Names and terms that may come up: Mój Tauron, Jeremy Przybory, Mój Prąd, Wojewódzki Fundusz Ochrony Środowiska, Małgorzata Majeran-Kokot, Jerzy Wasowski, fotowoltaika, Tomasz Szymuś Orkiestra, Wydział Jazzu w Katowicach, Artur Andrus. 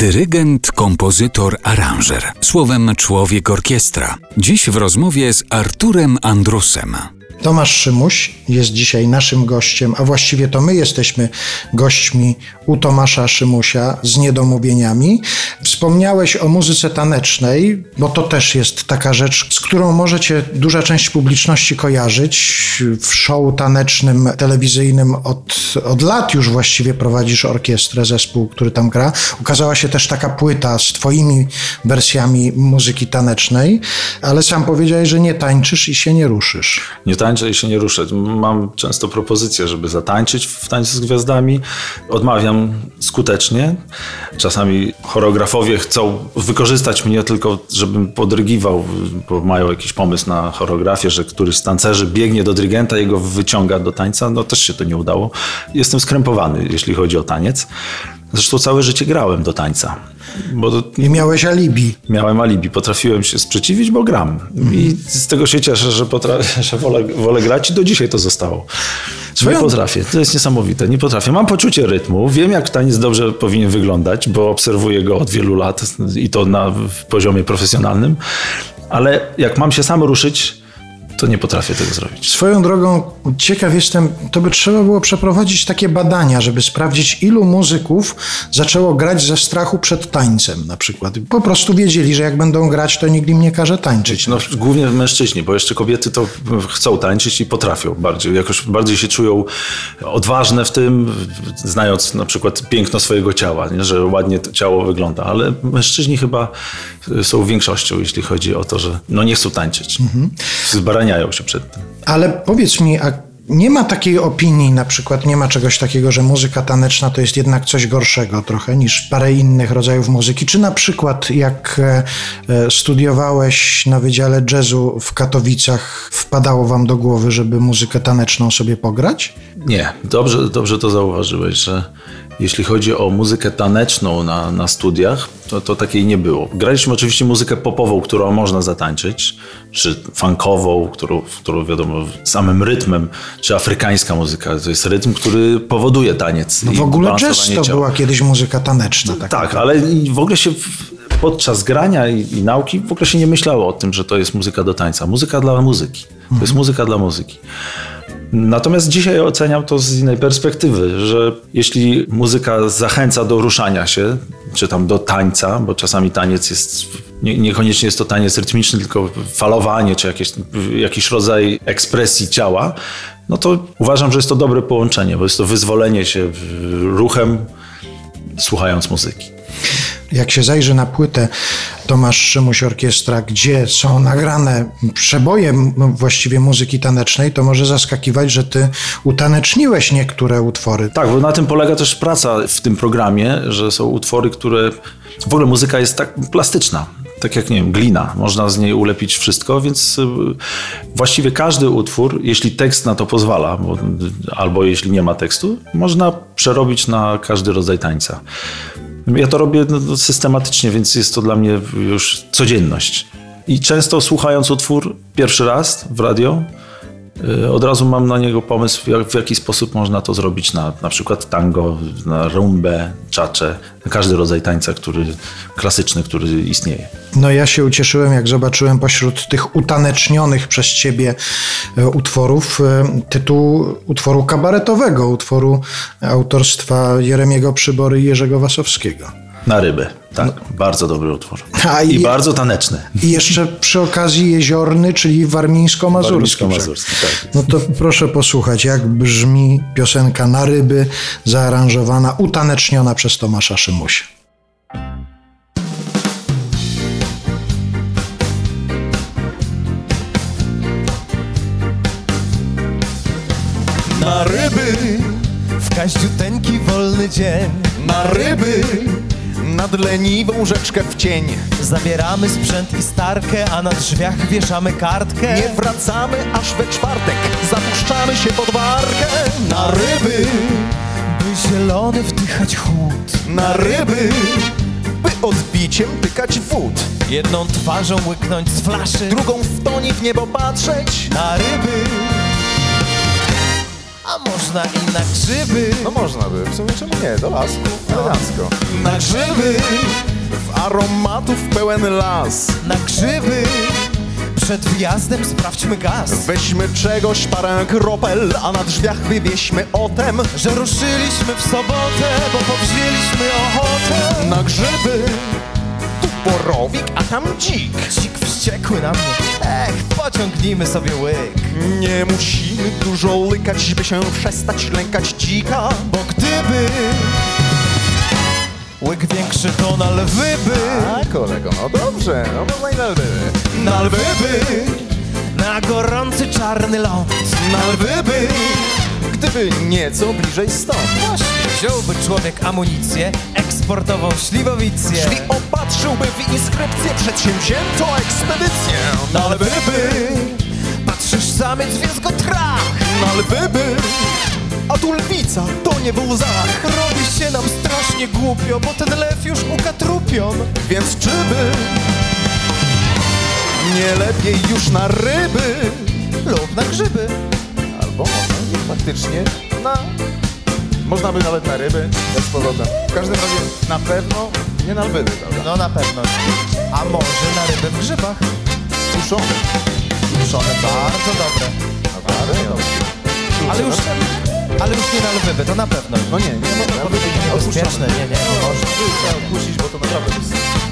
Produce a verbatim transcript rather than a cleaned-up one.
Dyrygent, kompozytor, aranżer. Słowem człowiek orkiestra. Dziś w rozmowie z Arturem Andrusem. Tomasz Szymuś jest dzisiaj naszym gościem, a właściwie to my jesteśmy gośćmi u Tomasza Szymusia z niedomówieniami. Wspomniałeś o muzyce tanecznej, bo to też jest taka rzecz, z którą możecie duża część publiczności kojarzyć. W show tanecznym, telewizyjnym od, od lat już właściwie prowadzisz orkiestrę, zespół, który tam gra. Ukazała się też taka płyta z twoimi wersjami muzyki tanecznej, ale sam powiedziałeś, że nie tańczysz i się nie ruszysz. Nie tańczysz. Tańczę i się nie ruszę. Mam często propozycje, żeby zatańczyć w Tańcu z Gwiazdami. Odmawiam skutecznie. Czasami choreografowie chcą wykorzystać mnie tylko, żebym podrygiwał, bo mają jakiś pomysł na choreografię, że któryś z tancerzy biegnie do dyrygenta i go wyciąga do tańca. No też się to nie udało. Jestem skrępowany, jeśli chodzi o taniec. Zresztą całe życie grałem do tańca. Bo i miałeś alibi. Miałem alibi. Potrafiłem się sprzeciwić, bo gram. Mm. I z tego się cieszę, że, potra- że wolę, wolę grać i do dzisiaj to zostało. Swoją... Nie potrafię. To jest niesamowite. Nie potrafię. Mam poczucie rytmu. Wiem, jak taniec dobrze powinien wyglądać, bo obserwuję go od wielu lat i to na poziomie profesjonalnym. Ale jak mam się sam ruszyć, to nie potrafię tego zrobić. Swoją drogą, ciekaw jestem, to by trzeba było przeprowadzić takie badania, żeby sprawdzić, ilu muzyków zaczęło grać ze strachu przed tańcem na przykład. Po prostu wiedzieli, że jak będą grać, to nikt im nie każe tańczyć. No, głównie mężczyźni, bo jeszcze kobiety to chcą tańczyć i potrafią bardziej. Jakoś bardziej się czują odważne w tym, znając na przykład piękno swojego ciała, nie? Że ładnie to ciało wygląda. Ale mężczyźni chyba są większością, jeśli chodzi o to, że no nie chcą tańczyć. Mhm. Zbarania się przed tym. Ale powiedz mi, a nie ma takiej opinii, na przykład nie ma czegoś takiego, że muzyka taneczna to jest jednak coś gorszego trochę niż parę innych rodzajów muzyki? Czy na przykład jak studiowałeś na Wydziale Jazzu w Katowicach, wpadało wam do głowy, żeby muzykę taneczną sobie pograć? Nie, dobrze, dobrze to zauważyłeś, że jeśli chodzi o muzykę taneczną na, na studiach, to, to takiej nie było. Graliśmy oczywiście muzykę popową, którą można zatańczyć, czy funkową, którą, którą wiadomo samym rytmem, czy afrykańska muzyka. To jest rytm, który powoduje taniec. No w ogóle jazz to ciała. Była kiedyś muzyka taneczna. Tak, tak ale w ogóle się... Podczas grania i, i nauki w ogóle się nie myślało o tym, że to jest muzyka do tańca. Muzyka dla muzyki. To mhm. jest muzyka dla muzyki. Natomiast dzisiaj oceniam to z innej perspektywy, że jeśli muzyka zachęca do ruszania się, czy tam do tańca, bo czasami taniec jest, nie, niekoniecznie jest to taniec rytmiczny, tylko falowanie, czy jakieś, jakiś rodzaj ekspresji ciała, no to uważam, że jest to dobre połączenie, bo jest to wyzwolenie się ruchem, słuchając muzyki. Jak się zajrzy na płytę Tomasz Szymuś Orkiestra, gdzie są nagrane przeboje właściwie muzyki tanecznej, to może zaskakiwać, że ty utaneczniłeś niektóre utwory. Tak, bo na tym polega też praca w tym programie, że są utwory, które... W ogóle muzyka jest tak plastyczna, tak jak, nie wiem, glina. Można z niej ulepić wszystko, więc właściwie każdy utwór, jeśli tekst na to pozwala, bo, albo jeśli nie ma tekstu, można przerobić na każdy rodzaj tańca. Ja to robię systematycznie, więc jest to dla mnie już codzienność. I często słuchając utwór pierwszy raz w radio, od razu mam na niego pomysł, jak, w jaki sposób można to zrobić na, na przykład tango, na rumbę, czacze, na każdy rodzaj tańca, który klasyczny, który istnieje. No ja się ucieszyłem, jak zobaczyłem pośród tych utanecznionych przez ciebie utworów tytuł utworu kabaretowego, utworu autorstwa Jeremiego Przybory i Jerzego Wasowskiego. Na ryby. Tak, no. Bardzo dobry utwór. A I, I bardzo taneczny. I jeszcze przy okazji jeziorny, czyli warmińsko-mazurski. Warmińsko-mazurski, tak. No to proszę posłuchać, jak brzmi piosenka Na ryby, zaaranżowana, utaneczniona przez Tomasza Szymusia. Na ryby, w kaściuteńki wolny dzień. Na ryby, nad leniwą rzeczkę w cień. Zabieramy sprzęt i starkę, a na drzwiach wieszamy kartkę. Nie wracamy aż we czwartek, zapuszczamy się pod warkę. Na ryby, by zielony wdychać chłód. Na ryby, by odbiciem tykać wód. Jedną twarzą łyknąć z flaszy, drugą w toni w niebo patrzeć. Na ryby. A można i na grzyby. No można by, w sumie czemu nie, do lasku, elegancko. Na grzyby, w aromatów pełen las. Na grzyby, przed wjazdem sprawdźmy gaz. Weźmy czegoś parę kropel, a na drzwiach wywieźmy o tem, że ruszyliśmy w sobotę, bo powzięliśmy ochotę. Na grzyby, tu borowik, a tam dzik. Dzik wściekły na mnie, ech, pociągnijmy sobie łyk. Nie musimy dużo łykać, by się przestać lękać dzika, bo gdyby łyk większy to na lwy by. A kolego, no dobrze, no można i na lwy by. Na lwy by, na gorący czarny ląd. Na lwy by, gdyby nieco bliżej stąd. Właśnie, wziąłby człowiek amunicję, eksportową śliwowicję. Szli opatrzyłby w inskrypcję przedsięwziętą ekspedycję. Na lwy by, patrzysz samiec, więc go trach. Na lwy by, a tu lwica, to nie był zach. Robi się nam strasznie głupio, bo ten lew już ukatrupion. Więc czy by nie lepiej już na ryby lub na grzyby? Albo można faktycznie na... Można by nawet na ryby, bez powrotem. W każdym razie na pewno nie na lwy, prawda? No na pewno. A może na ryby w grzybach? Suszone. Suszone, bardzo dobre. Bardzo dobre. Ale już... Ale już nie na lwy, to na pewno. No nie, nie można. To jest śmieszne, nie, nie, nie można. Trzeba kusić, bo to naprawdę jest...